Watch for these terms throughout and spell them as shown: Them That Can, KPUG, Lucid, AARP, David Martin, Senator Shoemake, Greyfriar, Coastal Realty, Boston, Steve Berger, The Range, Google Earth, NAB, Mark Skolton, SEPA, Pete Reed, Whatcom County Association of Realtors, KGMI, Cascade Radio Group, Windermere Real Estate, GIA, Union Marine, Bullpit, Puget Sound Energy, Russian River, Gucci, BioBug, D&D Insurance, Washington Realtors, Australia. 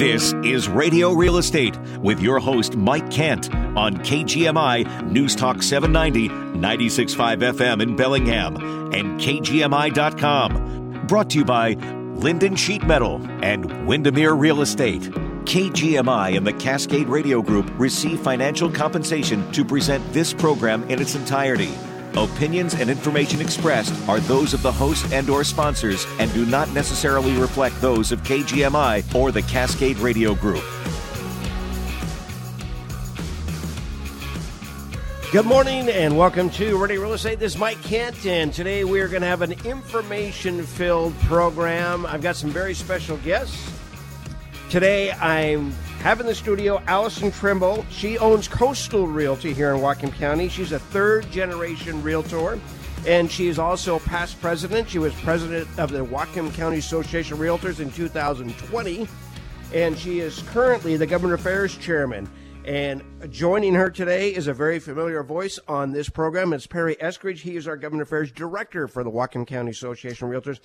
This is Radio Real Estate with your host, Mike Kent, on KGMI News Talk 790, 96.5 FM in Bellingham, and KGMI.com. Brought to you by Linden Sheet Metal and Windermere Real Estate. KGMI and the Cascade Radio Group receive financial compensation to present this program in its entirety. Opinions and information expressed are those of the host and or sponsors and do not necessarily reflect those of KGMI or the Cascade Radio Group. Good morning and welcome to Radio Real Estate. This is Mike Kent, and today we are going to have an information-filled program. I've got some very special guests. Today I'm having in the studio Allison Trimble. She owns Coastal Realty here in Whatcom County. She's a third-generation realtor, and she is also past president. She was president of the Whatcom County Association of Realtors in 2020, and she is currently the Government Affairs Chairman. And joining her today is a very familiar voice on this program. It's Perry Eskridge. He is our Government Affairs Director for the Whatcom County Association of Realtors.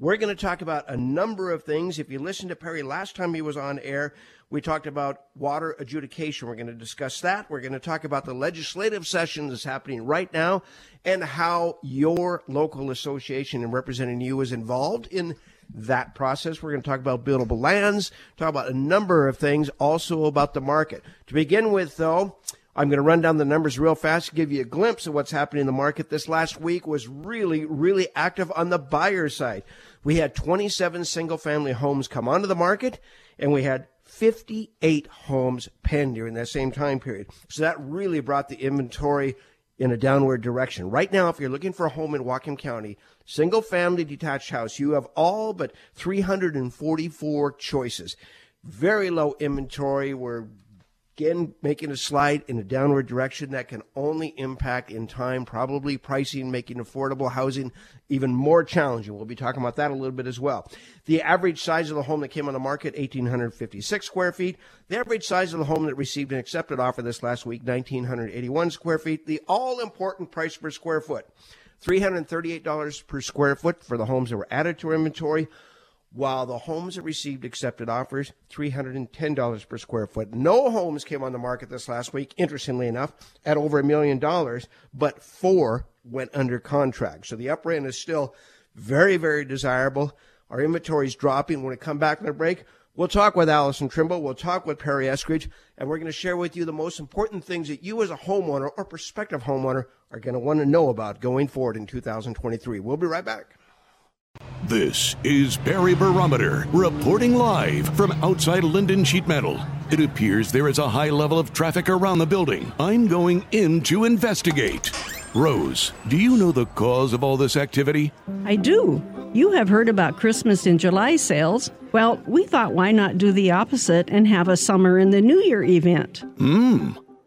We're going to talk about a number of things. If you listened to Perry last time he was on air, we talked about water adjudication. We're going to discuss that. We're going to talk about the legislative session that's happening right now and how your local association and representing you is involved in that process. We're going to talk about buildable lands, talk about a number of things, also about the market. To begin with, though, I'm going to run down the numbers real fast, give you a glimpse of what's happening in the market. This last week was really, really active on the buyer side. We had 27 single-family homes come onto the market, and we had 58 homes penned during that same time period. So that really brought the inventory in a downward direction. Right now, if you're looking for a home in Whatcom County, single-family detached house, you have all but 344 choices. Very low inventory. We're again making a slide in a downward direction that can only impact in time, probably pricing, making affordable housing even more challenging. We'll be talking about that a little bit as well. The average size of the home that came on the market, 1,856 square feet. The average size of the home that received an accepted offer this last week, 1,981 square feet. The all-important price per square foot, $338 per square foot for the homes that were added to our inventory, while the homes that received accepted offers, $310 per square foot. No homes came on the market this last week, interestingly enough, at over $1 million, but 4 went under contract. So the uptrend is still very, very desirable. Our inventory is dropping. When we come back from the break, we'll talk with Allison Trimble. We'll talk with Perry Eskridge, and we're going to share with you the most important things that you as a homeowner or prospective homeowner are going to want to know about going forward in 2023. We'll be right back. This is Barry Barometer, reporting live from outside Linden Sheet Metal. It appears there is a high level of traffic around the building. I'm going in to investigate. Rose, do you know the cause of all this activity? I do. You have heard about Christmas in July sales. Well, we thought why not do the opposite and have a Summer in the New Year event.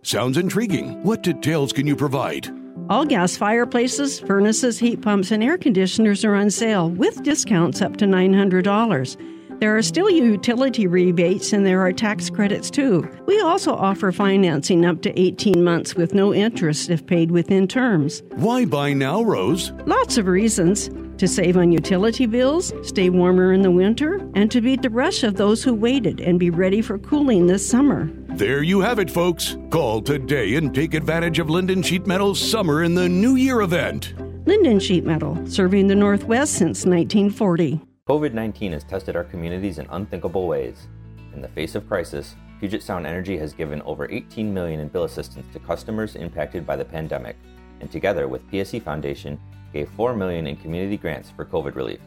Sounds intriguing. What details can you provide? All gas fireplaces, furnaces, heat pumps, and air conditioners are on sale with discounts up to $900. There are still utility rebates, and there are tax credits too. We also offer financing up to 18 months with no interest if paid within terms. Why buy now, Rose? Lots of reasons. To save on utility bills, stay warmer in the winter, and to beat the rush of those who waited and be ready for cooling this summer. There you have it, folks. Call today and take advantage of Linden Sheet Metal's Summer in the New Year event. Linden Sheet Metal, serving the Northwest since 1940. COVID-19 has tested our communities in unthinkable ways. In the face of crisis, Puget Sound Energy has given over $18 million in bill assistance to customers impacted by the pandemic, and together with PSE Foundation, gave $4 million in community grants for COVID relief.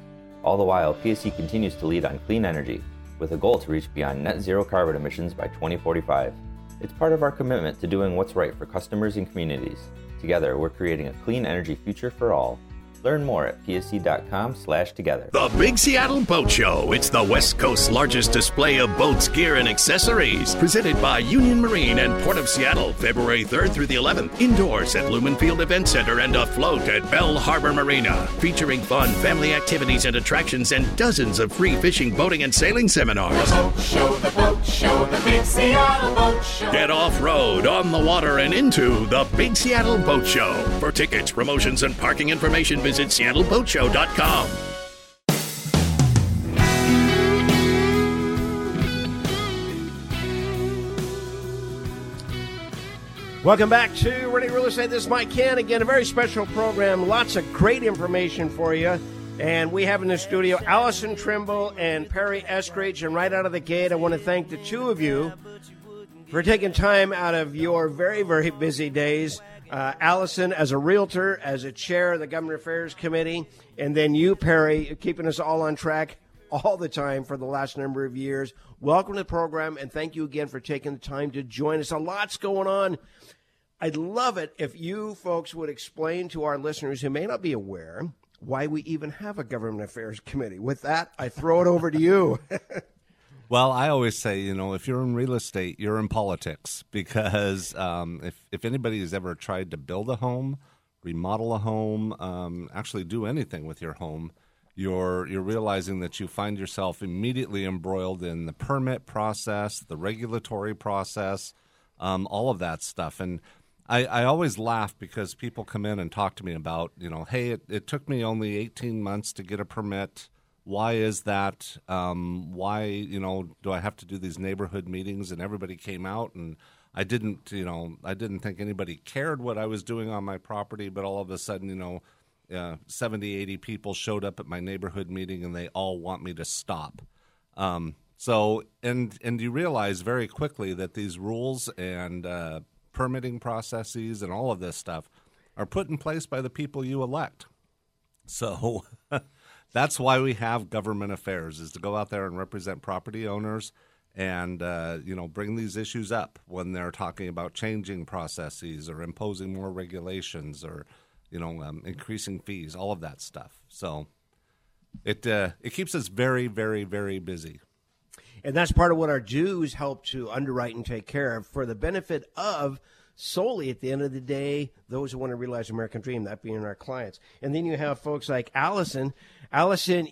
All the while, PSE continues to lead on clean energy, with a goal to reach beyond net zero carbon emissions by 2045. It's part of our commitment to doing what's right for customers and communities. Together, we're creating a clean energy future for all. Learn more at psc.com/together. The Big Seattle Boat Show. It's the West Coast's largest display of boats, gear, and accessories. Presented by Union Marine and Port of Seattle, February 3rd through the 11th. Indoors at Lumen Field Event Center and afloat at Bell Harbor Marina. Featuring fun family activities and attractions and dozens of free fishing, boating, and sailing seminars. The Boat Show, the Boat Show, the Big Seattle Boat Show. Get off-road, on the water, and into the Big Seattle Boat Show. For tickets, promotions, and parking information, visit SeattleBoatShow.com. Welcome back to Ready Real Estate. This is Mike Kent. Again, a very special program. Lots of great information for you. And we have in the studio Allison Trimble and Perry Eskridge. And right out of the gate, I want to thank the two of you for taking time out of your very, very busy days. Allison, as a realtor, as a chair of the Government Affairs Committee, and then you, Perry, keeping us all on track all the time for the last number of years. Welcome to the program, and thank you again for taking the time to join us. A lot's going on. I'd love it if you folks would explain to our listeners who may not be aware why we even have a Government Affairs Committee. With that, I throw it over to you. Well, I always say, you know, if you're in real estate, you're in politics, because if anybody has ever tried to build a home, remodel a home, actually do anything with your home, you're realizing that you find yourself immediately embroiled in the permit process, the regulatory process, all of that stuff. And I always laugh because people come in and talk to me about, you know, hey, it took me only 18 months to get a permit. Why is that? Why, you know, do I have to do these neighborhood meetings? And everybody came out, and I didn't think anybody cared what I was doing on my property. But all of a sudden, you know, 70, 80 people showed up at my neighborhood meeting, and they all want me to stop. So you realize very quickly that these rules and permitting processes and all of this stuff are put in place by the people you elect. So that's why we have government affairs, is to go out there and represent property owners and, bring these issues up when they're talking about changing processes or imposing more regulations or, increasing fees, all of that stuff. So it keeps us very, very, very busy. And that's part of what our dues help to underwrite and take care of for the benefit of, solely at the end of the day, those who want to realize the American dream, that being our clients. And then you have folks like Allison. Allison,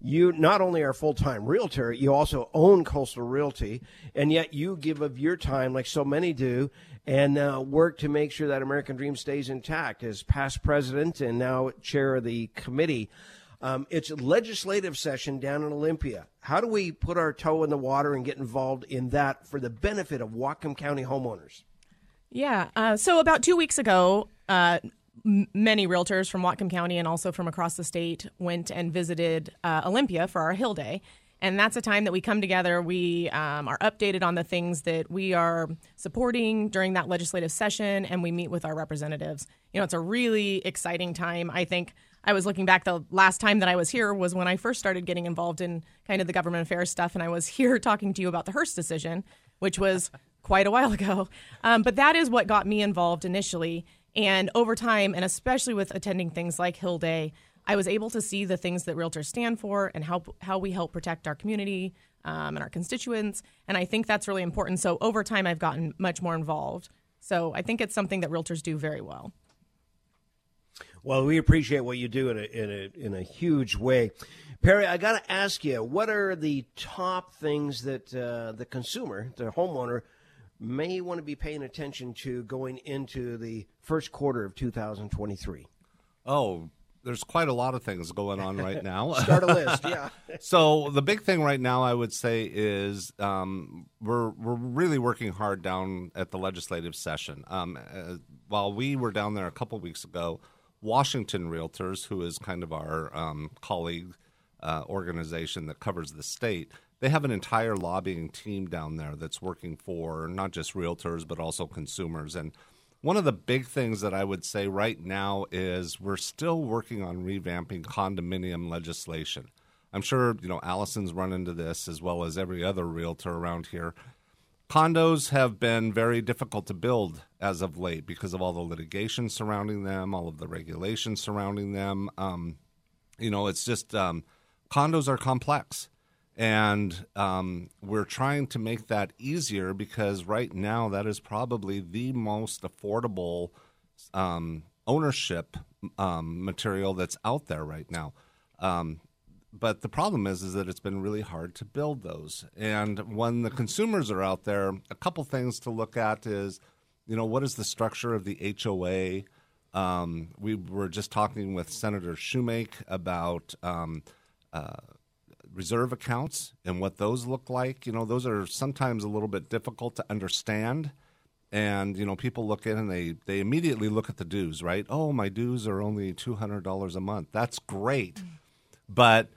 you not only are a full-time realtor, you also own Coastal Realty, and yet you give of your time, like so many do, and work to make sure that American dream stays intact as past president and now chair of the committee. It's a legislative session down in Olympia. How do we put our toe in the water and get involved in that for the benefit of Whatcom County homeowners? Yeah. So about 2 weeks ago, many realtors from Whatcom County and also from across the state went and visited Olympia for our Hill Day. And that's a time that we come together. We are updated on the things that we are supporting during that legislative session, and we meet with our representatives. You know, it's a really exciting time. I think I was looking back, the last time that I was here was when I first started getting involved in kind of the government affairs stuff, and I was here talking to you about the Hearst decision, which was quite a while ago. But that is what got me involved initially. And over time, and especially with attending things like Hill Day, I was able to see the things that realtors stand for and how we help protect our community and our constituents. And I think that's really important. So over time, I've gotten much more involved. So I think it's something that realtors do very well. Well, we appreciate what you do in a huge way. Perry, I got to ask you, what are the top things that the consumer, the homeowner, may want to be paying attention to going into the first quarter of 2023? Oh, there's quite a lot of things going on right now. Start a list, yeah. So the big thing right now, I would say, is we're really working hard down at the legislative session. While we were down there a couple weeks ago, Washington Realtors, who is kind of our colleague organization that covers the state, they have an entire lobbying team down there that's working for not just realtors but also consumers. And one of the big things that I would say right now is we're still working on revamping condominium legislation. I'm sure, Allison's run into this as well as every other realtor around here. Condos have been very difficult to build as of late because of all the litigation surrounding them, all of the regulations surrounding them. It's just condos are complex. And we're trying to make that easier because right now that is probably the most affordable ownership material that's out there right now. But the problem is that it's been really hard to build those. And when the consumers are out there, a couple things to look at is, what is the structure of the HOA? We were just talking with Senator Shoemake about reserve accounts and what those look like. Those are sometimes a little bit difficult to understand. And, you know, people look in and they immediately look at the dues, right? Oh, my dues are only $200 a month. That's great. Mm-hmm. But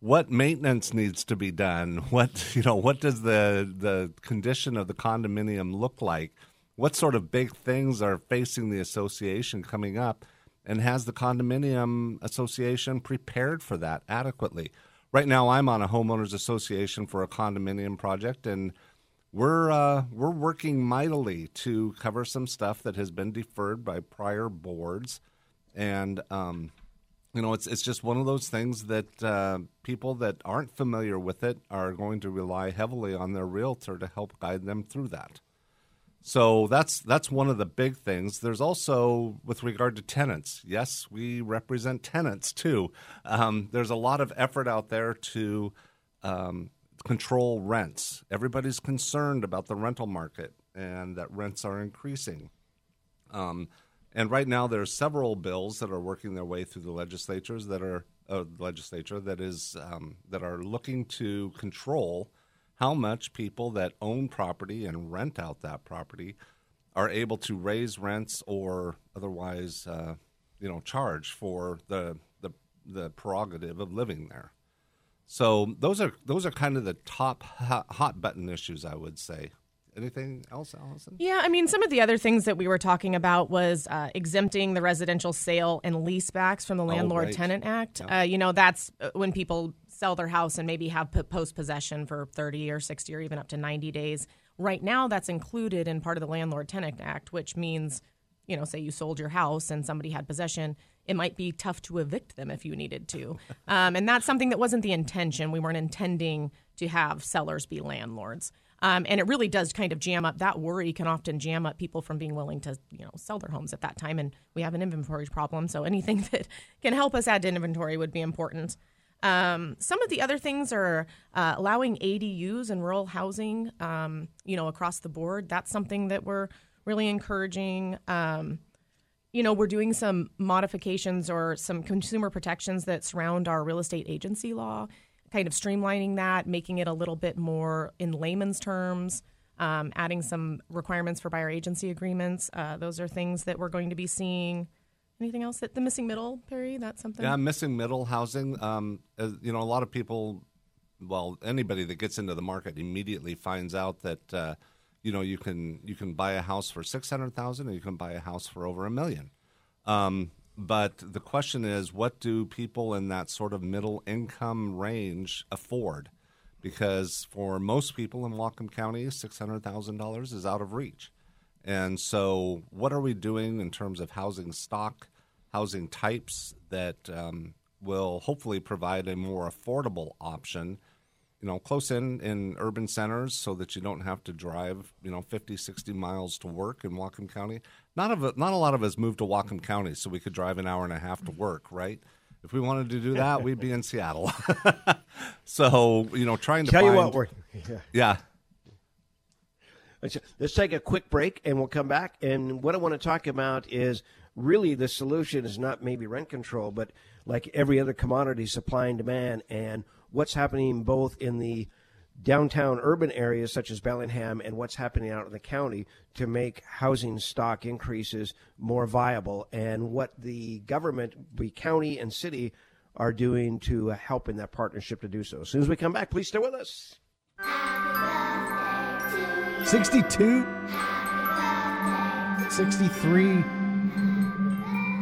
what maintenance needs to be done? What does the condition of the condominium look like? What sort of big things are facing the association coming up? And has the condominium association prepared for that adequately? Right now, I'm on a homeowners association for a condominium project, and we're working mightily to cover some stuff that has been deferred by prior boards. And you know, it's just one of those things that people that aren't familiar with it are going to rely heavily on their realtor to help guide them through that. So that's one of the big things. There's also, with regard to tenants, yes, we represent tenants too. There's a lot of effort out there to control rents. Everybody's concerned about the rental market and that rents are increasing. And right now there are several bills that are working their way through the legislatures that are that are looking to control how much people that own property and rent out that property are able to raise rents or otherwise, charge for the prerogative of living there. So those are kind of the top hot button issues, I would say. Anything else, Allison? Yeah, I mean, some of the other things that we were talking about was exempting the residential sale and leasebacks from the Landlord-Tenant Act. Yeah. That's when people sell their house and maybe have post-possession for 30 or 60 or even up to 90 days. Right now, that's included in part of the Landlord-Tenant Act, which means, say you sold your house and somebody had possession, it might be tough to evict them if you needed to. And that's something that wasn't the intention. We weren't intending to have sellers be landlords. And it really does kind of jam up. That worry can often jam up people from being willing to, sell their homes at that time. And we have an inventory problem. So anything that can help us add to inventory would be important. Some of the other things are allowing ADUs in rural housing, across the board. That's something that we're really encouraging. We're doing some modifications or some consumer protections that surround our real estate agency law, kind of streamlining that, making it a little bit more in layman's terms, adding some requirements for buyer agency agreements. Those are things that we're going to be seeing. Anything else? That the missing middle, Perry? That's something? Yeah, missing middle housing. A lot of people, anybody that gets into the market immediately finds out that, you can buy a house for $600,000 or you can buy a house for over $1 million. But the question is, what do people in that sort of middle income range afford? Because for most people in Whatcom County, $600,000 is out of reach. And so what are we doing in terms of housing stock, housing types that will hopefully provide a more affordable option, close in urban centers so that you don't have to drive, 50, 60 miles to work in Whatcom County? Not a lot of us moved to Whatcom County so we could drive an hour and a half to work, right? If we wanted to do that, we'd be in Seattle. So, trying to tell you what, yeah. Let's take a quick break and we'll come back. And what I want to talk about is really the solution is not maybe rent control, but like every other commodity, supply and demand, and what's happening both in the downtown urban areas such as Bellingham and what's happening out in the county to make housing stock increases more viable, and what the government, the county and city, are doing to help in that partnership to do so. As soon as we come back, please stay with us. 62, 63,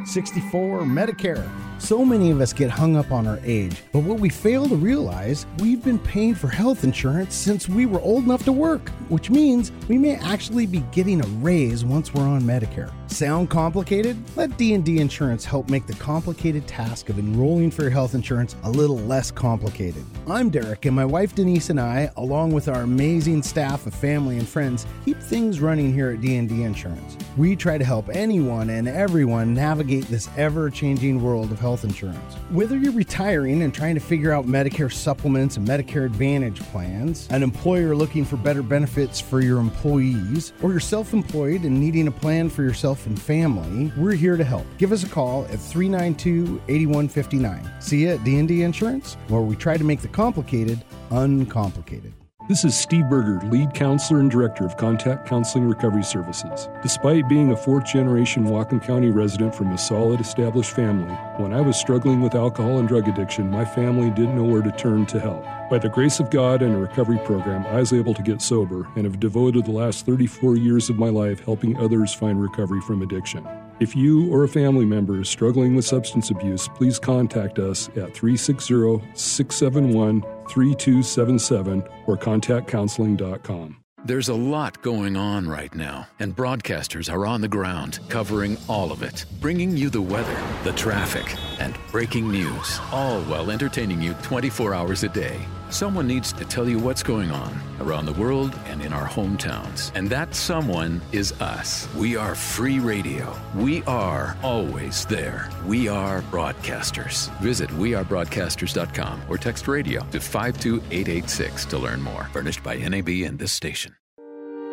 64, Medicare. So many of us get hung up on our age, but what we fail to realize, we've been paying for health insurance since we were old enough to work, which means we may actually be getting a raise once we're on Medicare. Sound complicated? Let D&D Insurance help make the complicated task of enrolling for your health insurance a little less complicated. I'm Derek, and my wife Denise and I, along with our amazing staff of family and friends, keep things running here at D&D Insurance. We try to help anyone and everyone navigate this ever-changing world of health insurance. Whether you're retiring and trying to figure out Medicare supplements and Medicare Advantage plans, an employer looking for better benefits for your employees, or you're self-employed and needing a plan for yourself and family, we're here to help. Give us a call at 392-8159. See you at D&D Insurance, where we try to make the complicated uncomplicated. This is Steve Berger, lead counselor and director of Contact Counseling Recovery Services. Despite being a fourth-generation Whatcom County resident from a solid, established family, when I was struggling with alcohol and drug addiction, my family didn't know where to turn to help. By the grace of God and a recovery program, I was able to get sober and have devoted the last 34 years of my life helping others find recovery from addiction. If you or a family member is struggling with substance abuse, please contact us at 360-671-3277 or contactcounseling.com. There's a lot going on right now, and broadcasters are on the ground covering all of it, bringing you the weather, the traffic, and breaking news, all while entertaining you 24 hours a day. Someone needs to tell you what's going on around the world and in our hometowns, and that someone is us. We are free radio. We are always there. We are broadcasters. Visit wearebroadcasters.com or text radio to 52886 to learn more. Furnished by NAB and this station.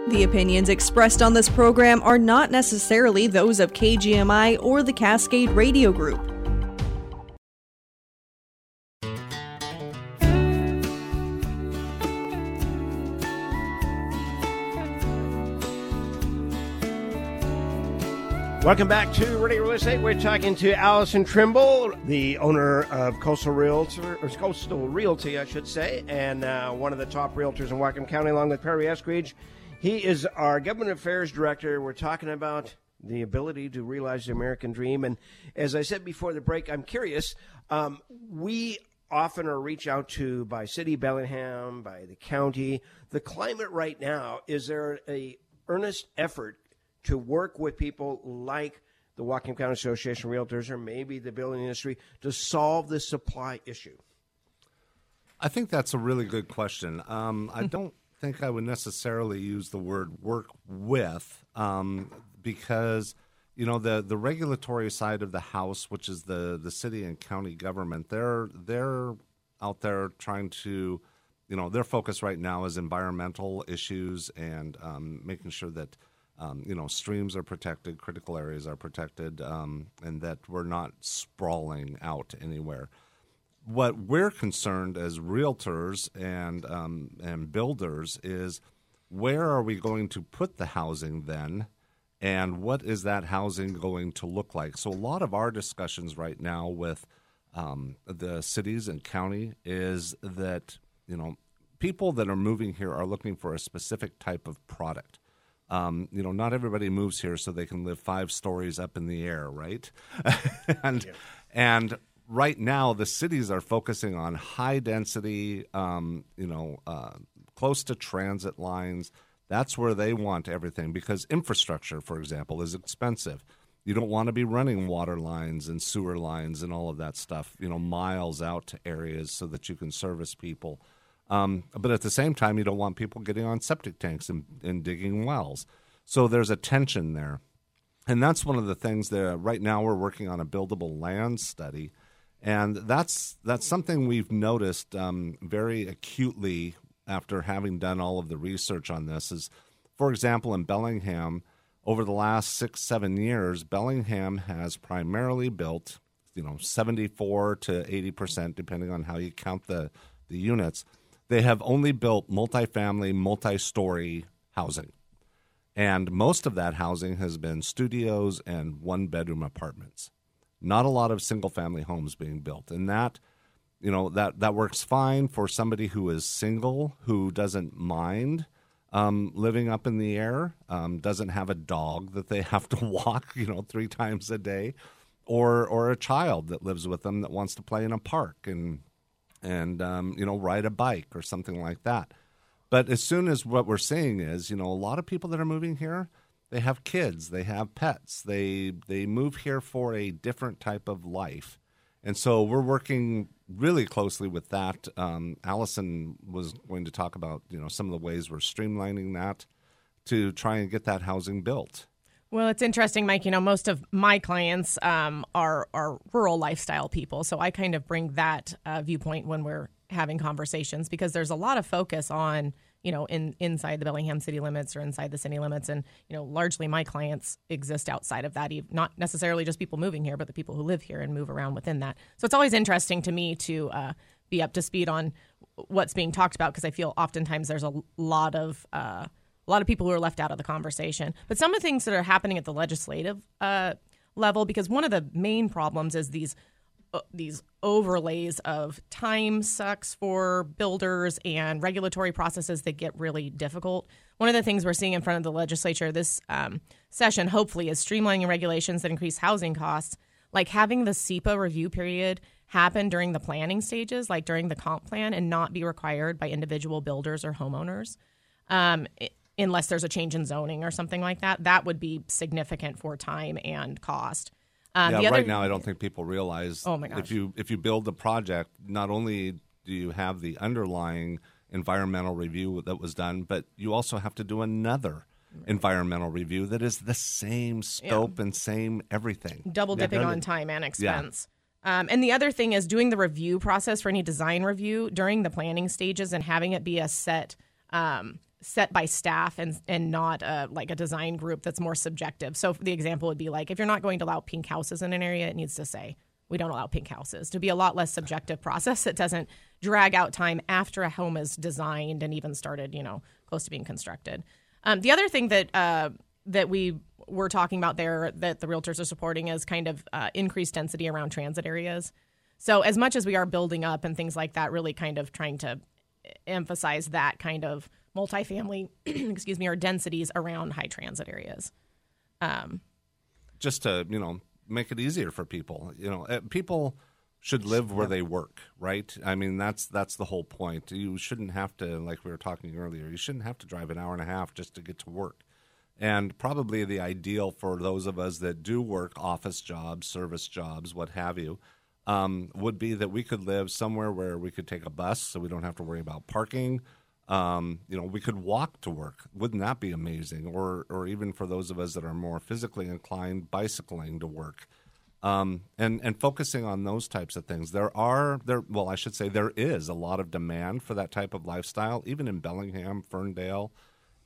The opinions expressed on this program are not necessarily those of KGMI or the Cascade Radio Group. Welcome back to Ready Real Estate. We're talking to Allison Trimble, the owner of Coastal Realty, and one of the top realtors in Whatcom County, along with Perry Eskridge. He is our government affairs director. We're talking about the ability to realize the American dream. And as I said before the break, I'm curious. We often are reached out to by City Bellingham, by the county. The climate right now, is there an earnest effort to work with people like the Whatcom County Association of Realtors or maybe the building industry to solve the supply issue? I think that's a really good question. I don't think I would necessarily use the word work with because, you know, the regulatory side of the house, which is the city and county government, they're out there trying to, you know, their focus right now is environmental issues and making sure that streams are protected, critical areas are protected, and that we're not sprawling out anywhere. What we're concerned as realtors and builders is where are we going to put the housing then, and what is that housing going to look like? So a lot of our discussions right now with the cities and county is that, you know, people that are moving here are looking for a specific type of product. Not everybody moves here so they can live 5 stories up in the air, right? And right now the cities are focusing on high density, close to transit lines. That's where they want everything because infrastructure, for example, is expensive. You don't want to be running water lines and sewer lines and all of that stuff, you know, miles out to areas so that you can service people. But at the same time, you don't want people getting on septic tanks and digging wells. So there's a tension there. And that's one of the things that right now we're working on a buildable land study. And that's something we've noticed very acutely after having done all of the research on this is, for example, in Bellingham, over the last 6-7 years, Bellingham has primarily built, 74 to 80%, depending on how you count the units. They have only built multifamily, multi-story housing. And most of that housing has been studios and one-bedroom apartments. Not a lot of single-family homes being built. And that works fine for somebody who is single, who doesn't mind living up in the air, doesn't have a dog that they have to walk, 3 times a day, or a child that lives with them that wants to play in a park and ride a bike or something like that. But as soon as what we're seeing is, a lot of people that are moving here, they have kids, they have pets, they move here for a different type of life. And so we're working really closely with that. Allison was going to talk about, some of the ways we're streamlining that to try and get that housing built. Well, it's interesting, Mike. Most of my clients are rural lifestyle people, so I kind of bring that viewpoint when we're having conversations because there's a lot of focus on, inside the Bellingham city limits or inside the city limits, and largely my clients exist outside of that, not necessarily just people moving here, but the people who live here and move around within that. So it's always interesting to me to be up to speed on what's being talked about, because I feel oftentimes there's a lot of people who are left out of the conversation. But some of the things that are happening at the legislative level, because one of the main problems is these overlays of time sucks for builders and regulatory processes that get really difficult. One of the things we're seeing in front of the legislature this session, hopefully, is streamlining regulations that increase housing costs, like having the SEPA review period happen during the planning stages, like during the comp plan, and not be required by individual builders or homeowners. Unless there's a change in zoning or something like that, that would be significant for time and cost. Right now I don't think people realize if you build the project, not only do you have the underlying environmental review that was done, but you also have to do another environmental review that is the same scope and same everything. Double dipping on time and expense. Yeah. And the other thing is doing the review process for any design review during the planning stages and having it be a set by staff and not like a design group that's more subjective. So the example would be like, if you're not going to allow pink houses in an area, it needs to say, we don't allow pink houses, to be a lot less subjective process that doesn't drag out time after a home is designed and even started, close to being constructed. The other thing that we were talking about there that the realtors are supporting is kind of increased density around transit areas. So as much as we are building up and things like that, really kind of trying to emphasize that kind of multifamily, or densities around high transit areas. Just to, make it easier for people. People should live where they work, right? I mean, that's the whole point. You shouldn't have to, like we were talking earlier, you shouldn't have to drive an hour and a half just to get to work. And probably the ideal for those of us that do work office jobs, service jobs, what have you, would be that we could live somewhere where we could take a bus so we don't have to worry about parking. We could walk to work. Wouldn't that be amazing? Or even for those of us that are more physically inclined, bicycling to work. And focusing on those types of things. There is a lot of demand for that type of lifestyle, even in Bellingham, Ferndale.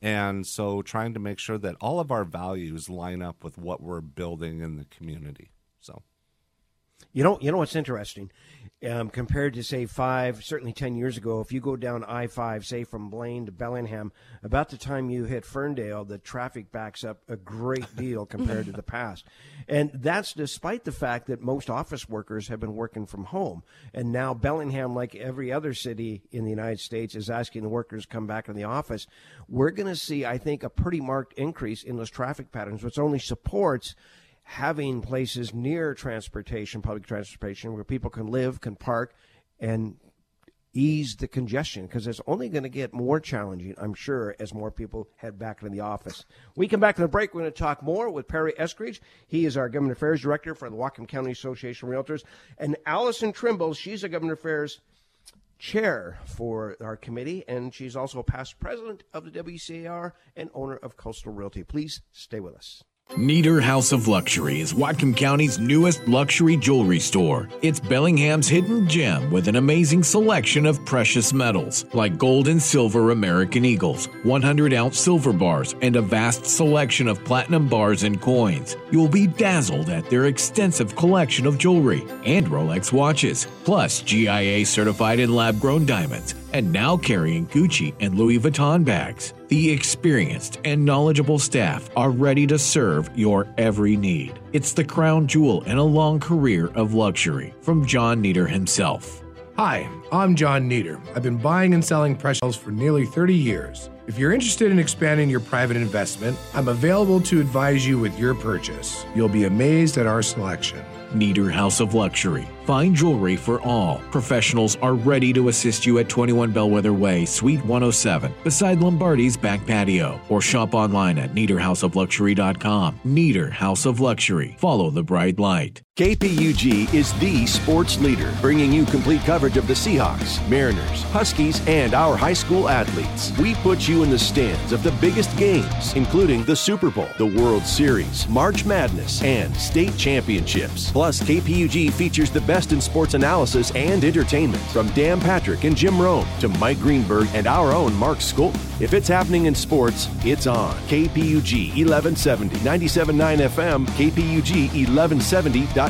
And so trying to make sure that all of our values line up with what we're building in the community. So, you know what's interesting? Compared to, say, 10 years ago, if you go down I-5, say, from Blaine to Bellingham, about the time you hit Ferndale, the traffic backs up a great deal compared to the past. And that's despite the fact that most office workers have been working from home. And now Bellingham, like every other city in the United States, is asking the workers to come back in the office. We're going to see, I think, a pretty marked increase in those traffic patterns, which only supports having places near transportation, public transportation, where people can live, can park, and ease the congestion, because it's only going to get more challenging, I'm sure, as more people head back into the office. We come back from the break. We're going to talk more with Perry Eskridge. He is our Government Affairs Director for the Whatcom County Association of Realtors. And Allison Trimble, she's a Government Affairs Chair for our committee, and she's also past President of the WCAR and owner of Coastal Realty. Please stay with us. Nieder House of Luxury is Whatcom County's newest luxury jewelry store. It's Bellingham's hidden gem with an amazing selection of precious metals like gold and silver American Eagles, 100-ounce silver bars, and a vast selection of platinum bars and coins. You'll be dazzled at their extensive collection of jewelry and Rolex watches, plus GIA certified and lab-grown diamonds, and now carrying Gucci and Louis Vuitton bags. The experienced and knowledgeable staff are ready to serve your every need. It's the crown jewel in a long career of luxury from John Nieder himself. Hi, I'm John Nieder. I've been buying and selling precious metals for nearly 30 years. If you're interested in expanding your private investment, I'm available to advise you with your purchase. You'll be amazed at our selection. Nieder House of Luxury. Fine jewelry for all. Professionals are ready to assist you at 21 Bellwether Way, Suite 107, beside Lombardi's back patio. Or shop online at niederhouseofluxury.com. Nieder House of Luxury. Follow the bright light. KPUG is the sports leader, bringing you complete coverage of the Seahawks, Mariners, Huskies, and our high school athletes. We put you in the stands of the biggest games, including the Super Bowl, the World Series, March Madness, and state championships. Plus, KPUG features the best in sports analysis and entertainment from Dan Patrick and Jim Rome to Mike Greenberg and our own Mark Skolton. If it's happening in sports, it's on. KPUG 1170, 97.9 FM, KPUG 1170.com.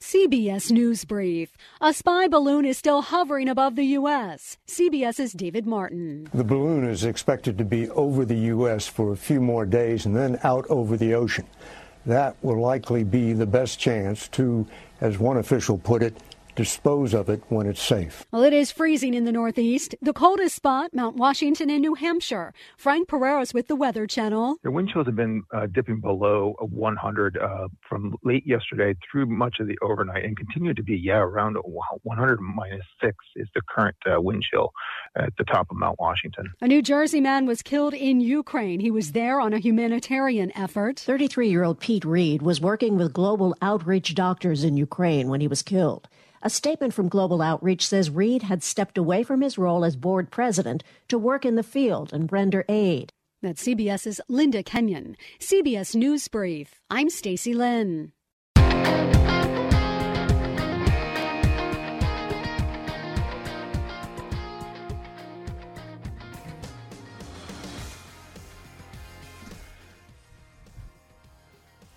CBS News Brief. A spy balloon is still hovering above the U.S. CBS's David Martin. The balloon is expected to be over the U.S. for a few more days and then out over the ocean. That will likely be the best chance to, as one official put it, dispose of it when it's safe. Well, it is freezing in the Northeast. The coldest spot, Mount Washington in New Hampshire. Frank Pereira's with the Weather Channel. The wind chills have been dipping below 100 from late yesterday through much of the overnight, and continue to be around 100 minus 6 is the current wind chill at the top of Mount Washington. A New Jersey man was killed in Ukraine. He was there on a humanitarian effort. 33-year-old Pete Reed was working with Global Outreach doctors in Ukraine when he was killed. A statement from Global Outreach says Reed had stepped away from his role as board president to work in the field and render aid. That's CBS's Linda Kenyon. CBS News Brief. I'm Stacy Lynn.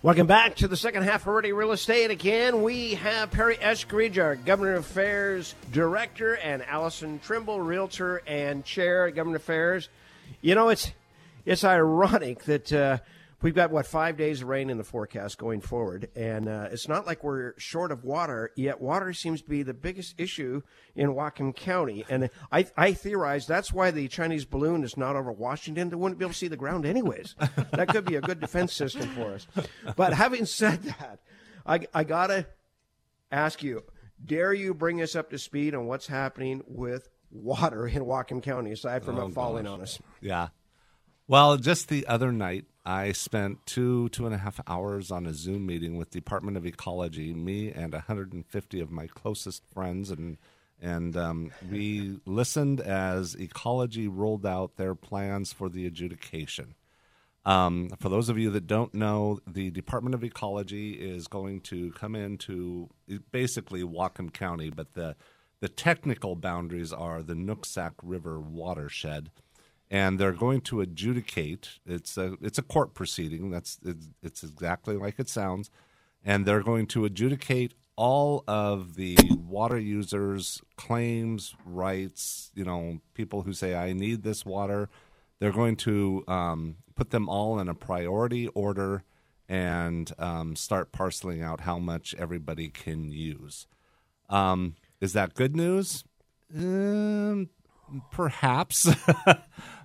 Welcome back to the second half of Ready Real Estate. Again, we have Perry Eskridge, our Government Affairs Director, and Allison Trimble, Realtor and Chair at Government Affairs. You know, it's ironic that we've got, 5 days of rain in the forecast going forward, and it's not like we're short of water, yet water seems to be the biggest issue in Whatcom County. And I theorize that's why the Chinese balloon is not over Washington. They wouldn't be able to see the ground anyways. That could be a good defense system for us. But having said that, I got to ask you, dare you bring us up to speed on what's happening with water in Whatcom County, aside from it falling on us? Yeah. Well, just the other night, I spent two and a half hours on a Zoom meeting with Department of Ecology, me and 150 of my closest friends, and we listened as Ecology rolled out their plans for the adjudication. For those of you that don't know, the Department of Ecology is going to come into basically Whatcom County, but the technical boundaries are the Nooksack River watershed. And they're going to adjudicate. It's a court proceeding. It's exactly like it sounds. And they're going to adjudicate all of the water users' claims, rights, people who say, I need this water. They're going to put them all in a priority order and start parceling out how much everybody can use. Is that good news? Perhaps,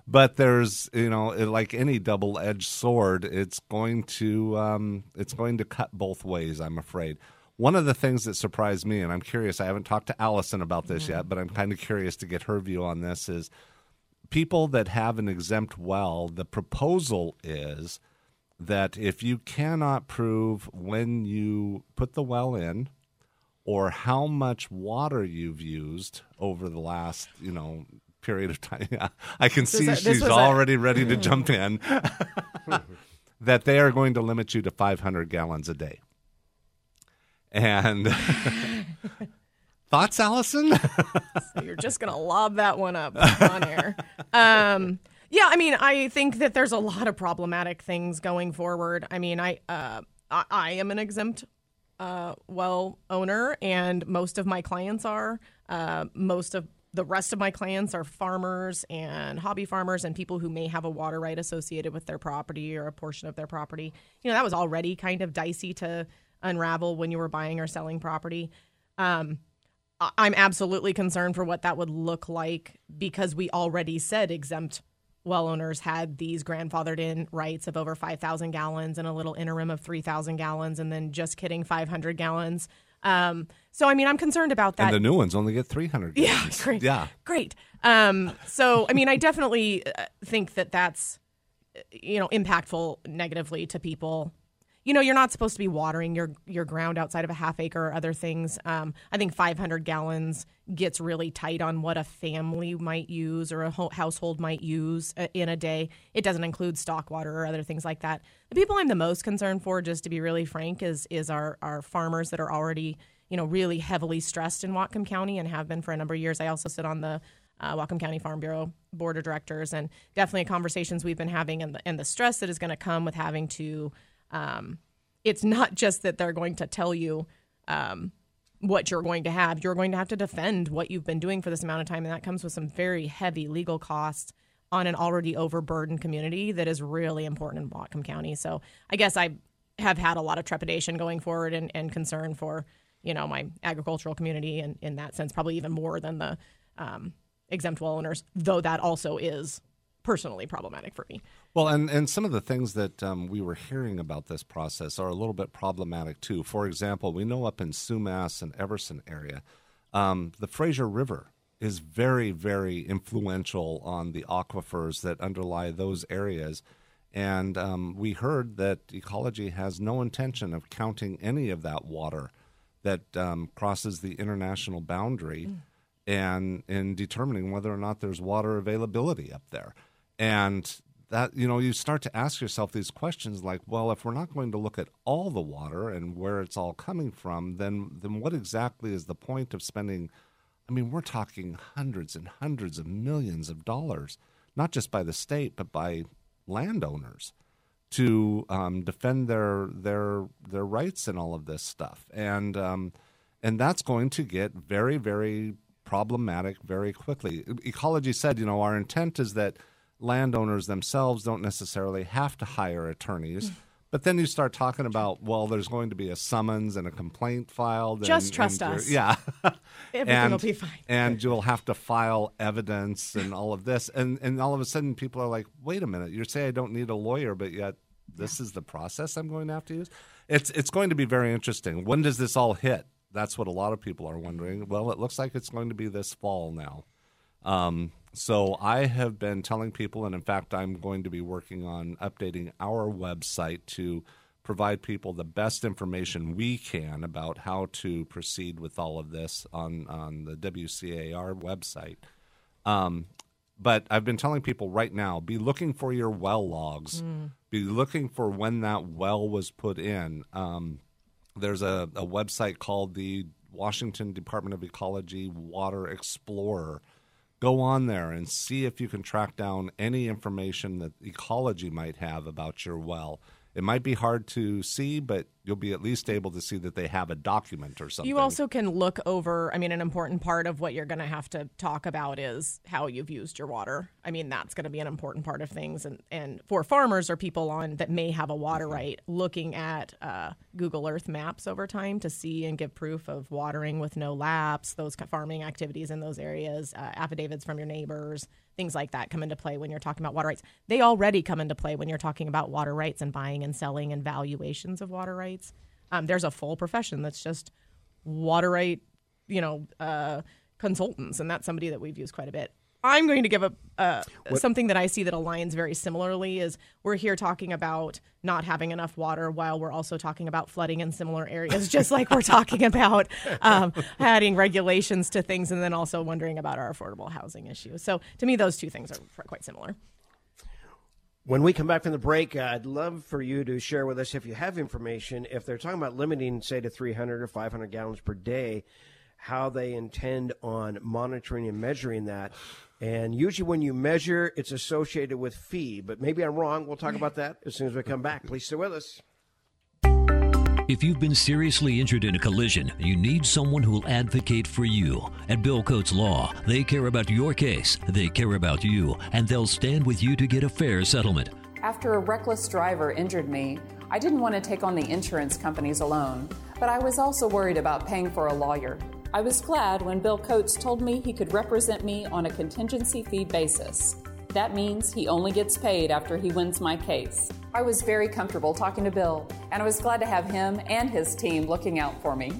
but there's like any double-edged sword, it's going to cut both ways, I'm afraid. One of the things that surprised me, and I'm curious, I haven't talked to Allison about this yet, but I'm kind of curious to get her view on this, is people that have an exempt well, the proposal is that if you cannot prove when you put the well in, or how much water you've used over the last, period of time. Yeah, I can see she's already ready to jump in. That they are going to limit you to 500 gallons a day. And thoughts, Allison? So you're just going to lob that one up on air. Yeah, I mean, I think that there's a lot of problematic things going forward. I mean, I am an exempt well owner, and most of my clients are. Most of the rest of my clients are farmers and hobby farmers and people who may have a water right associated with their property or a portion of their property. That was already kind of dicey to unravel when you were buying or selling property. I'm absolutely concerned for what that would look like, because we already said exempt well owners had these grandfathered in rights of over 5,000 gallons and a little interim of 3,000 gallons, and then 500 gallons. So, I mean, I'm concerned about that. And the new ones only get 300 gallons. Yeah, great. Yeah. Great. So, I mean, I definitely think that's, impactful negatively to people. you know, you're not supposed to be watering your ground outside of a half acre or other things. I think 500 gallons gets really tight on what a family might use or a household might use in a day. It doesn't include stock water or other things like that. The people I'm the most concerned for, just to be really frank, is our farmers that are already, you know, really heavily stressed in Whatcom County and have been for a number of years. I also sit on the Whatcom County Farm Bureau Board of Directors, and definitely conversations we've been having and the stress that is going to come with having to, it's not just that they're going to tell you what you're going to have. You're going to have to defend what you've been doing for this amount of time, and that comes with some very heavy legal costs on an already overburdened community that is really important in Whatcom County. So I guess I have had a lot of trepidation going forward and concern for, you know, my agricultural community, and in that sense probably even more than the exempt well owners, though that also is personally problematic for me. Well, and some of the things that we were hearing about this process are a little bit problematic too. For example, we know up in Sumas and Everson area, the Fraser River is very, very influential on the aquifers that underlie those areas. And we heard that ecology has no intention of counting any of that water that crosses the international boundary and in determining whether or not there's water availability up there. And that, you know, you start to ask yourself these questions like, well, if we're not going to look at all the water and where it's all coming from, then what exactly is the point of spending? I mean, we're talking hundreds and hundreds of millions of dollars, not just by the state, but by landowners to defend their rights in all of this stuff. And that's going to get very, very problematic very quickly. Ecology said, you know, our intent is that landowners themselves don't necessarily have to hire attorneys. But then you start talking about, well, there's going to be a summons and a complaint filed. Just trust us. Yeah. Everything will be fine. And you'll have to file evidence and all of this. And all of a sudden people are like, wait a minute, you're saying I don't need a lawyer, but yet this is the process I'm going to have to use? It's going to be very interesting. When does this all hit? That's what a lot of people are wondering. Well, it looks like it's going to be this fall now. So I have been telling people, and in fact, I'm going to be working on updating our website to provide people the best information we can about how to proceed with all of this on the WCAR website. But I've been telling people right now, be looking for your well logs. Be looking for when that well was put in. There's a website called the Washington Department of Ecology Water Explorer. Go on there and see if you can track down any information that ecology might have about your well. It might be hard to see, but you'll be at least able to see that they have a document or something. You also can look over, I mean, an important part of what you're going to have to talk about is how you've used your water. I mean, that's going to be an important part of things. And for farmers or people on that may have a water right, looking at Google Earth maps over time to see and give proof of watering with no lapse, those farming activities in those areas, affidavits from your neighbors, things like that come into play when you're talking about water rights. They already come into play when you're talking about water rights and buying and selling and valuations of water rights. There's a full profession that's just water right, you know, consultants, and that's somebody that we've used quite a bit. I'm going to give something that I see that aligns very similarly is we're here talking about not having enough water while we're also talking about flooding in similar areas, just like we're talking about adding regulations to things and then also wondering about our affordable housing issue. So to me, those two things are quite similar. When we come back from the break, I'd love for you to share with us if you have information, if they're talking about limiting, say, to 300 or 500 gallons per day, how they intend on monitoring and measuring that. And usually when you measure, it's associated with fee, but maybe I'm wrong. We'll talk about that as soon as we come back. Please stay with us. If you've been seriously injured in a collision, you need someone who will advocate for you. At Bill Coates Law, they care about your case, they care about you, and they'll stand with you to get a fair settlement. After a reckless driver injured me, I didn't want to take on the insurance companies alone, but I was also worried about paying for a lawyer. I was glad when Bill Coates told me he could represent me on a contingency fee basis. That means he only gets paid after he wins my case. I was very comfortable talking to Bill, and I was glad to have him and his team looking out for me.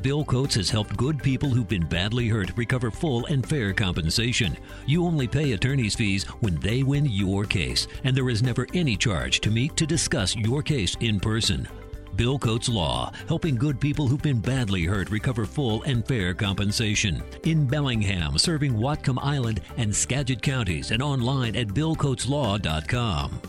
Bill Coates has helped good people who've been badly hurt recover full and fair compensation. You only pay attorney's fees when they win your case, and there is never any charge to meet to discuss your case in person. Bill Coates Law, helping good people who've been badly hurt recover full and fair compensation. In Bellingham, serving Whatcom Island and Skagit counties, and online at BillCoatesLaw.com.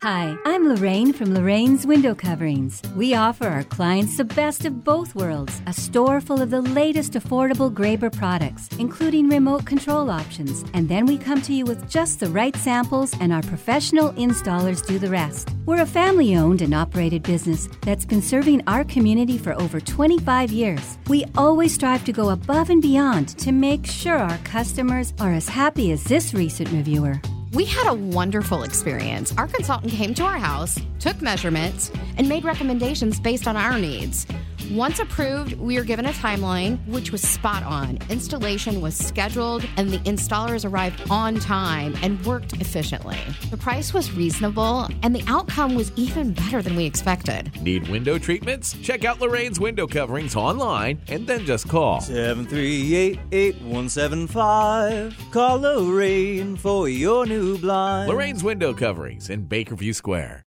Hi, I'm Lorraine from Lorraine's Window Coverings. We offer our clients the best of both worlds, a store full of the latest affordable Graeber products, including remote control options, and then we come to you with just the right samples and our professional installers do the rest. We're a family-owned and operated business that's been serving our community for over 25 years. We always strive to go above and beyond to make sure our customers are as happy as this recent reviewer. We had a wonderful experience. Our consultant came to our house, took measurements, and made recommendations based on our needs. Once approved, we were given a timeline, which was spot on. Installation was scheduled, and the installers arrived on time and worked efficiently. The price was reasonable, and the outcome was even better than we expected. Need window treatments? Check out Lorraine's Window Coverings online, and then just call 738-8175. Call Lorraine for your new blind. Lorraine's Window Coverings in Bakerview Square.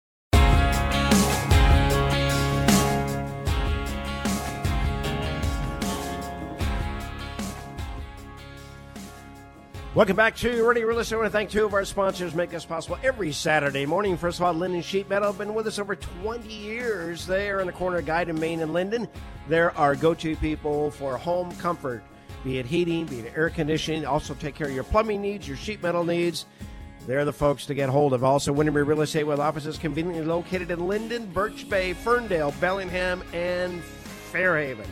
Welcome back to Ready Real Estate. I want to thank two of our sponsors make this possible every Saturday morning. First of all, Linden Sheet Metal. Been with us over 20 years. They are in the corner of Guide and Main and Linden. They're our go-to people for home comfort, be it heating, be it air conditioning. Also take care of your plumbing needs, your sheet metal needs. They're the folks to get hold of. Also, Windermere Real Estate with offices conveniently located in Linden, Birch Bay, Ferndale, Bellingham, and Fairhaven.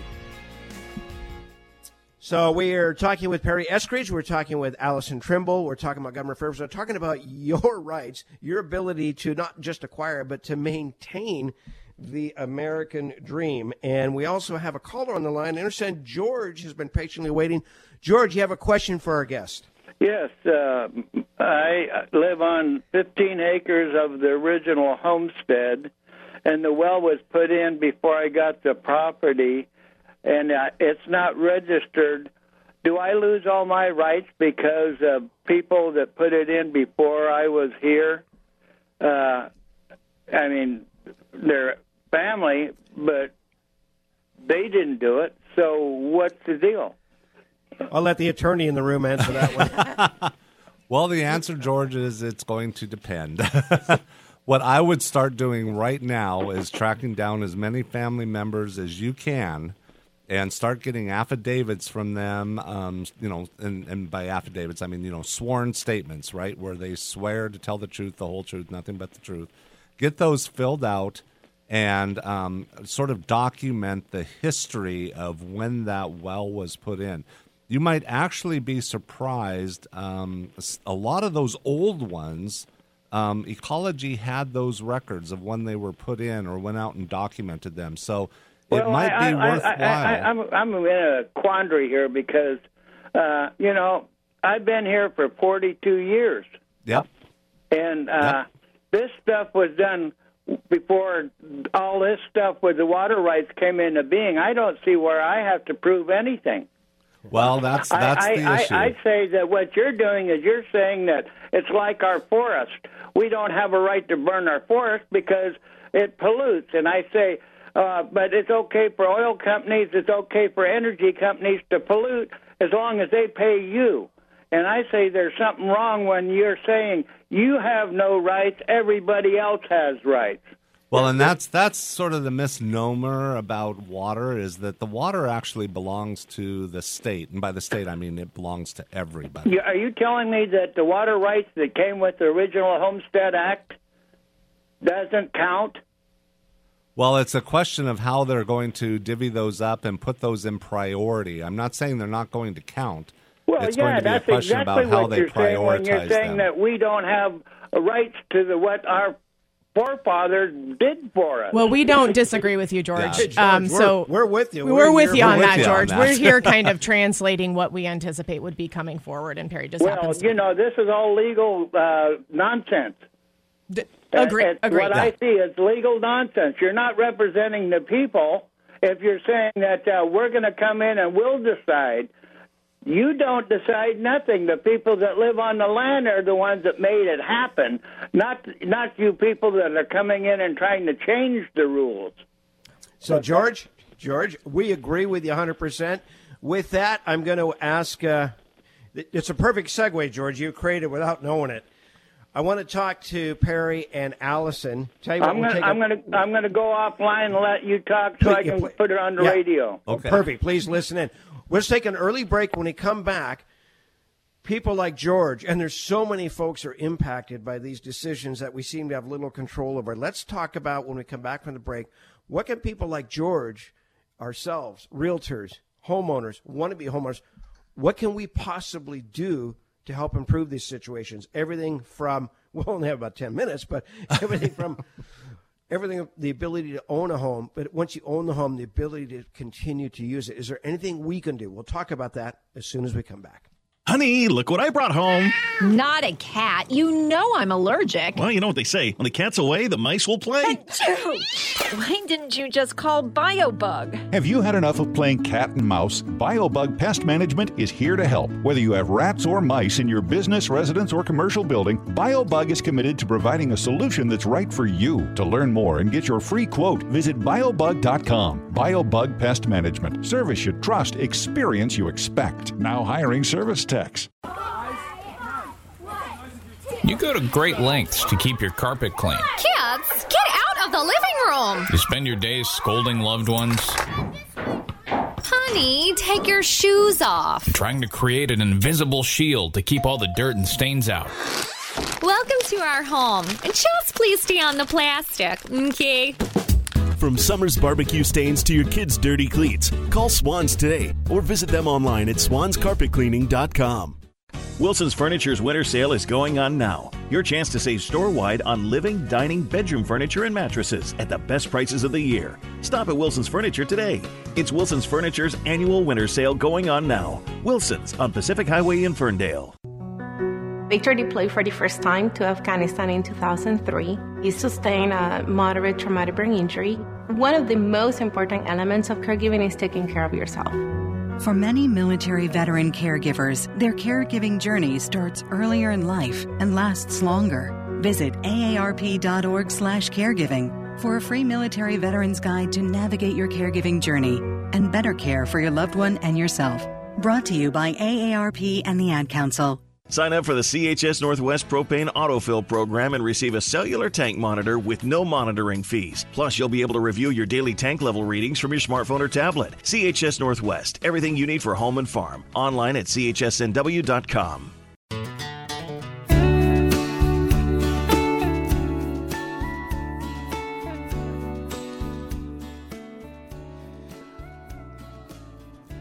So we are talking with Perry Eskridge. We're talking with Allison Trimble. We're talking about government affairs. We're talking about your rights, your ability to not just acquire, but to maintain the American dream. And we also have a caller on the line. I understand George has been patiently waiting. George, you have a question for our guest. Yes. I live on 15 acres of the original homestead, and the well was put in before I got the property, and it's not registered. Do I lose all my rights because of people that put it in before I was here? I mean, they're family, but they didn't do it, so what's the deal? I'll let the attorney in the room answer that one. Well, the answer, George, is it's going to depend. What I would start doing right now is tracking down as many family members as you can and start getting affidavits from them, and by affidavits, I mean, sworn statements, right, where they swear to tell the truth, the whole truth, nothing but the truth. Get those filled out and sort of document the history of when that well was put in. You might actually be surprised. A lot of those old ones, Ecology had those records of when they were put in or went out and documented them. So well, it might be worthwhile. I'm in a quandary here because, I've been here for 42 years. Yep. And This stuff was done before all this stuff with the water rights came into being. I don't see where I have to prove anything. Well, that's the issue. I'd say that what you're doing is you're saying that it's like our forest. We don't have a right to burn our forest because it pollutes. And I say... but it's okay for oil companies, it's okay for energy companies to pollute as long as they pay you. And I say there's something wrong when you're saying you have no rights, everybody else has rights. Well, and that's sort of the misnomer about water is that the water actually belongs to the state. And by the state, I mean it belongs to everybody. Are you telling me that the water rights that came with the original Homestead Act doesn't count? Well, it's a question of how they're going to divvy those up and put those in priority. I'm not saying they're not going to count. Well, it's going to be a question exactly about how they prioritize them. You're saying that we don't have rights to what our forefathers did for us. Well, we don't disagree with you, George. Yeah. Hey, George, we're with you. We're with you on that, George. We're here kind of translating what we anticipate would be coming forward, and Perry just happens to. This is all legal nonsense. Agreed. What I see is legal nonsense. You're not representing the people if you're saying that we're going to come in and we'll decide. You don't decide nothing. The people that live on the land are the ones that made it happen, not you people that are coming in and trying to change the rules. So, George, we agree with you 100%. With that, I'm going to ask, it's a perfect segue, George. You created without knowing it. I want to talk to Perry and Allison. Tell you what, I'm going to go offline and let you talk so I can put it on the radio. Okay. Perfect. Please listen in. Let's take an early break. When we come back, people like George, and there's so many folks are impacted by these decisions that we seem to have little control over. Let's talk about, when we come back from the break, what can people like George, ourselves, realtors, homeowners, want-to-be homeowners, what can we possibly do to help improve these situations? Everything from, we'll only have about 10 minutes, but everything from... Everything, the ability to own a home, but once you own the home, the ability to continue to use it. Is there anything we can do? We'll talk about that as soon as we come back. Honey, look what I brought home. Not a cat. You know I'm allergic. Well, you know what they say. When the cat's away, the mice will play. Why didn't you just call BioBug? Have you had enough of playing cat and mouse? BioBug Pest Management is here to help. Whether you have rats or mice in your business, residence, or commercial building, BioBug is committed to providing a solution that's right for you. To learn more and get your free quote, visit biobug.com. BioBug Pest Management. Service you trust, experience you expect. Now hiring service techs. You go to great lengths to keep your carpet clean. Kids, get out of the living room! You spend your days scolding loved ones. Honey, take your shoes off. You're trying to create an invisible shield to keep all the dirt and stains out. Welcome to our home. And just please stay on the plastic, okay? From summer's barbecue stains to your kids' dirty cleats, call Swans today or visit them online at swanscarpetcleaning.com. Wilson's Furniture's winter sale is going on now. Your chance to save store-wide on living, dining, bedroom furniture, and mattresses at the best prices of the year. Stop at Wilson's Furniture today. It's Wilson's Furniture's annual winter sale going on now. Wilson's on Pacific Highway in Ferndale. Victor deployed for the first time to Afghanistan in 2003. He sustained a moderate traumatic brain injury. One of the most important elements of caregiving is taking care of yourself. For many military veteran caregivers, their caregiving journey starts earlier in life and lasts longer. Visit aarp.org/caregiving for a free military veteran's guide to navigate your caregiving journey and better care for your loved one and yourself. Brought to you by AARP and the Ad Council. Sign up for the CHS Northwest Propane Autofill Program and receive a cellular tank monitor with no monitoring fees. Plus, you'll be able to review your daily tank level readings from your smartphone or tablet. CHS Northwest, everything you need for home and farm. Online at chsnw.com.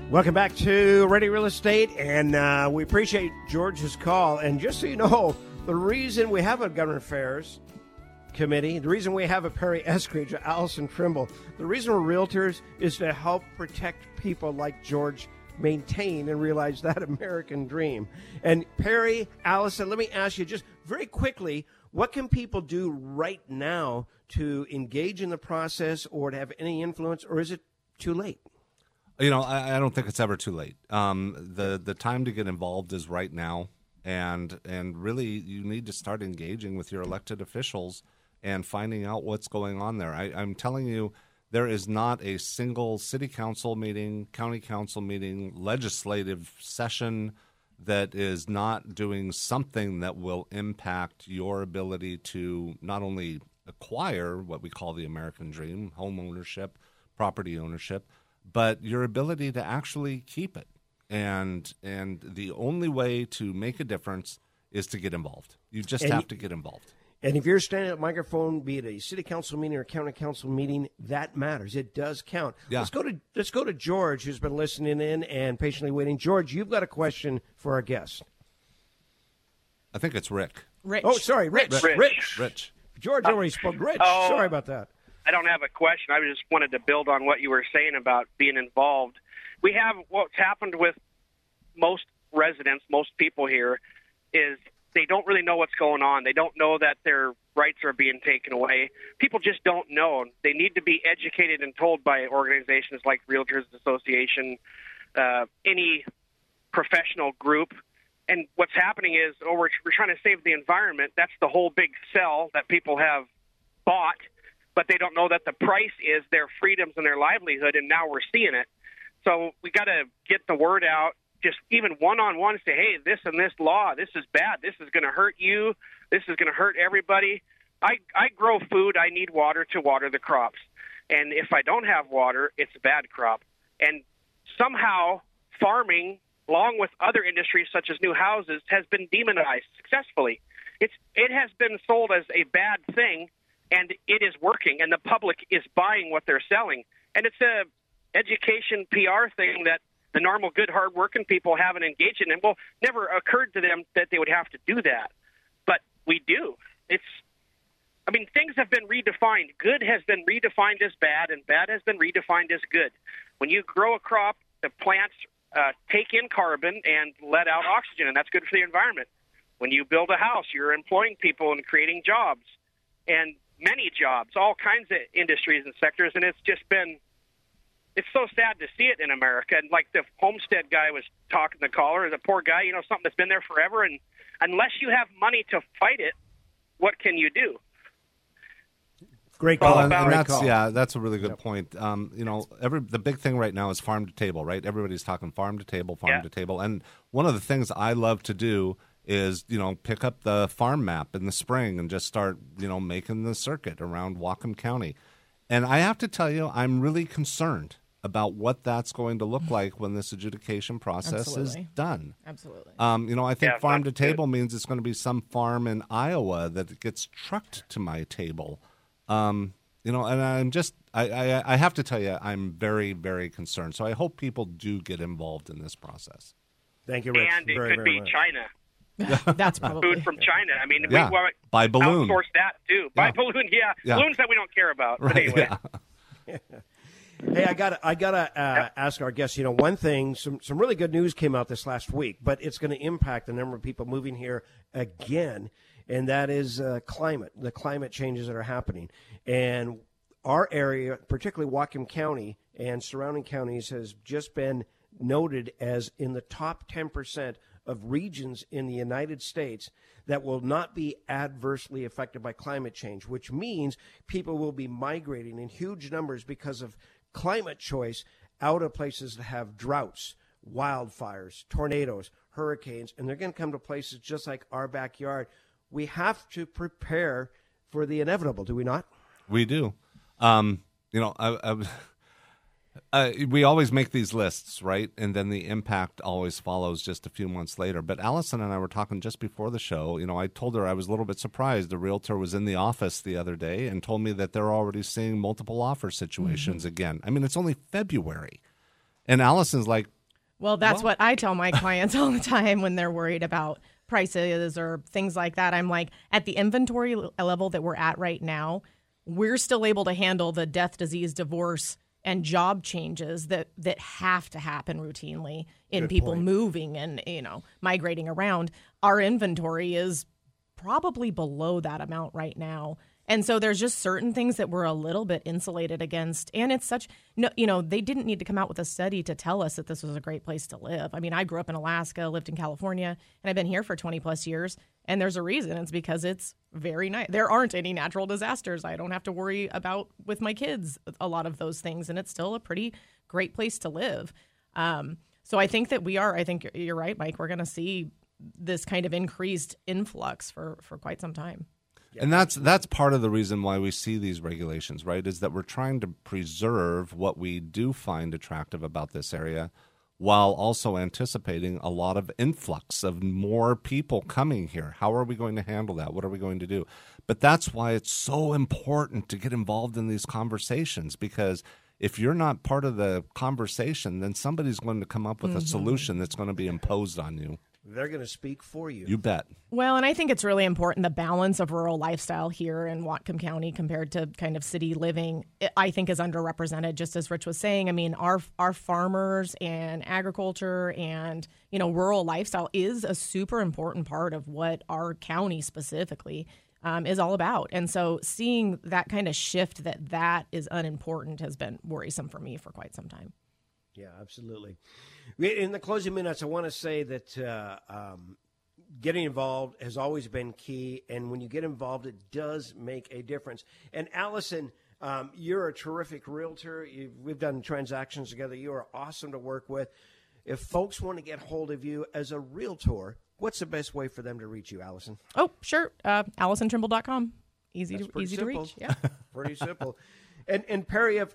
Welcome back to Ready Real Estate, and we appreciate George's call. And just so you know, the reason we have a Government Affairs Committee, the reason we have a Perry Eskridge, or Allison Trimble, the reason we're realtors is to help protect people like George maintain and realize that American dream. And Perry, Allison, let me ask you just very quickly, what can people do right now to engage in the process or to have any influence, or is it too late? You know, I don't think it's ever too late. The time to get involved is right now, and really you need to start engaging with your elected officials and finding out what's going on there. I'm telling you, there is not a single city council meeting, county council meeting, legislative session that is not doing something that will impact your ability to not only acquire what we call the American dream, home ownership, property ownership, but your ability to actually keep it. And the only way to make a difference is to get involved. You just have to get involved. And if you're standing at a microphone, be it a city council meeting or a county council meeting, that matters. It does count. Yeah. Let's go to George, who's been listening in and patiently waiting. George, you've got a question for our guest. I think it's Rich. Oh, sorry, Rich. George already spoke. Rich, sorry about that. I don't have a question. I just wanted to build on what you were saying about being involved. We have what's happened with most residents, most people here, is they don't really know what's going on. They don't know that their rights are being taken away. People just don't know. They need to be educated and told by organizations like Realtors Association, any professional group. And what's happening is, we're trying to save the environment. That's the whole big sell that people have bought, but they don't know that the price is their freedoms and their livelihood, and now we're seeing it. So we got to get the word out, just even one-on-one, say, hey, this and this law, this is bad. This is going to hurt you. This is going to hurt everybody. I grow food. I need water to water the crops. And if I don't have water, it's a bad crop. And somehow farming, along with other industries such as new houses, has been demonized successfully. It has been sold as a bad thing, and it is working, and the public is buying what they're selling. And it's a education PR thing that the normal good, hard-working people haven't engaged in, and well, never occurred to them that they would have to do that. But we do. I mean, things have been redefined. Good has been redefined as bad, and bad has been redefined as good. When you grow a crop, the plants take in carbon and let out oxygen, and that's good for the environment. When you build a house, you're employing people and creating jobs, and many jobs, all kinds of industries and sectors, and it's just been – it's so sad to see it in America. And like the homestead guy was talking to the caller, the poor guy, you know, something that's been there forever, and unless you have money to fight it, what can you do? Great call. Yeah, that's a really good point. You know, the big thing right now is farm to table, right? Everybody's talking farm to table. And one of the things I love to do is, you know, pick up the farm map in the spring and just start, you know, making the circuit around Whatcom County. And I have to tell you, I'm really concerned about what that's going to look like when this adjudication process is done. Absolutely. You know, I think farm to table means it's going to be some farm in Iowa that gets trucked to my table. You know, and I'm just, I have to tell you, I'm very, very concerned. So I hope people do get involved in this process. Thank you, Rich. And it could be very much. China. That's probably food from China. I mean, we by balloon. Outsource that too. Yeah. By balloon, yeah. Balloons that we don't care about. Right. But anyway. Yeah. Hey, I gotta ask our guests. You know, one thing, some really good news came out this last week, but it's going to impact the number of people moving here again. And that is the climate changes that are happening. And our area, particularly Whatcom County and surrounding counties, has just been noted as in the top 10% of regions in the United States that will not be adversely affected by climate change, which means people will be migrating in huge numbers because of climate choice out of places that have droughts, wildfires, tornadoes, hurricanes, and they're going to come to places just like our backyard. We have to prepare for the inevitable, do we not? We do. You know, we always make these lists, right? And then the impact always follows just a few months later. But Allison and I were talking just before the show. You know, I told her I was a little bit surprised. A realtor was in the office the other day and told me that they're already seeing multiple offer situations again. I mean, it's only February. And Allison's like, well, that's what I tell my clients all the time when they're worried about prices or things like that. I'm like, at the inventory level that we're at right now, we're still able to handle the death, disease, divorce, and job changes that have to happen routinely in moving and, you know, migrating around. Our inventory is probably below that amount right now. And so there's just certain things that we're a little bit insulated against. And it's such, you know, they didn't need to come out with a study to tell us that this was a great place to live. I mean, I grew up in Alaska, lived in California, and I've been here for 20 plus years. And there's a reason. It's because it's very nice. There aren't any natural disasters. I don't have to worry about with my kids a lot of those things. And it's still a pretty great place to live. So I think that I think you're right, Mike. We're going to see this kind of increased influx for quite some time. And that's part of the reason why we see these regulations, right, is that we're trying to preserve what we do find attractive about this area while also anticipating a lot of influx of more people coming here. How are we going to handle that? What are we going to do? But that's why it's so important to get involved in these conversations, because if you're not part of the conversation, then somebody's going to come up with a solution that's going to be imposed on you. They're going to speak for you. You bet. Well, and I think it's really important, the balance of rural lifestyle here in Whatcom County compared to kind of city living, I think, is underrepresented, just as Rich was saying. I mean, our farmers and agriculture and, you know, rural lifestyle is a super important part of what our county specifically is all about. And so seeing that kind of shift that is unimportant has been worrisome for me for quite some time. Yeah, absolutely. In the closing minutes, I want to say that getting involved has always been key, and when you get involved, it does make a difference. And Allison, you're a terrific realtor. We've done transactions together. You are awesome to work with. If folks want to get hold of you as a realtor, what's the best way for them to reach you, Allison? Oh, sure. AllisonTrimble.com. Easy to reach. Yeah. Pretty simple. And Perry, if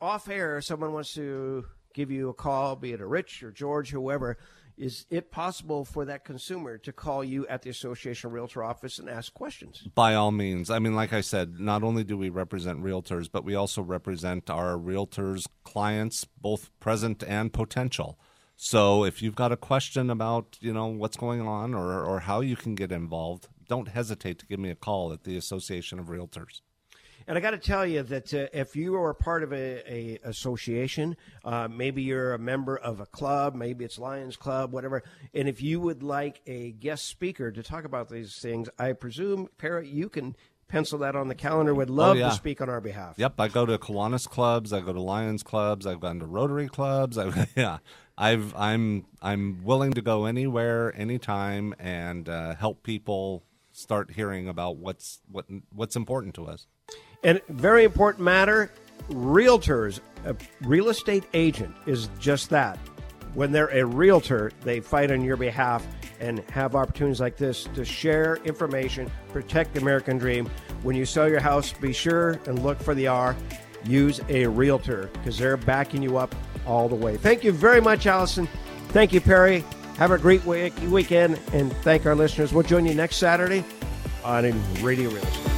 off air someone wants to give you a call, be it a Rich or George, whoever, is it possible for that consumer to call you at the Association of Realtor office and ask questions? By all means. I mean, like I said, not only do we represent realtors, but we also represent our realtors' clients, both present and potential. So if you've got a question about, you know, what's going on or how you can get involved, don't hesitate to give me a call at the Association of Realtors. And I got to tell you that if you are a part of a association, maybe you're a member of a club, maybe it's Lions Club, whatever, and if you would like a guest speaker to talk about these things, I presume, Perry, you can pencil that on the calendar. Would love to speak on our behalf. Yep, I go to Kiwanis clubs, I go to Lions clubs, I've gone to Rotary clubs. I'm willing to go anywhere, anytime, and help people start hearing about what's important to us. And very important matter, realtors, a real estate agent is just that. When they're a realtor, they fight on your behalf and have opportunities like this to share information, protect the American dream. When you sell your house, be sure and look for the R. Use a realtor because they're backing you up all the way. Thank you very much, Allison. Thank you, Perry. Have a great weekend, and thank our listeners. We'll join you next Saturday on Radio Real Estate.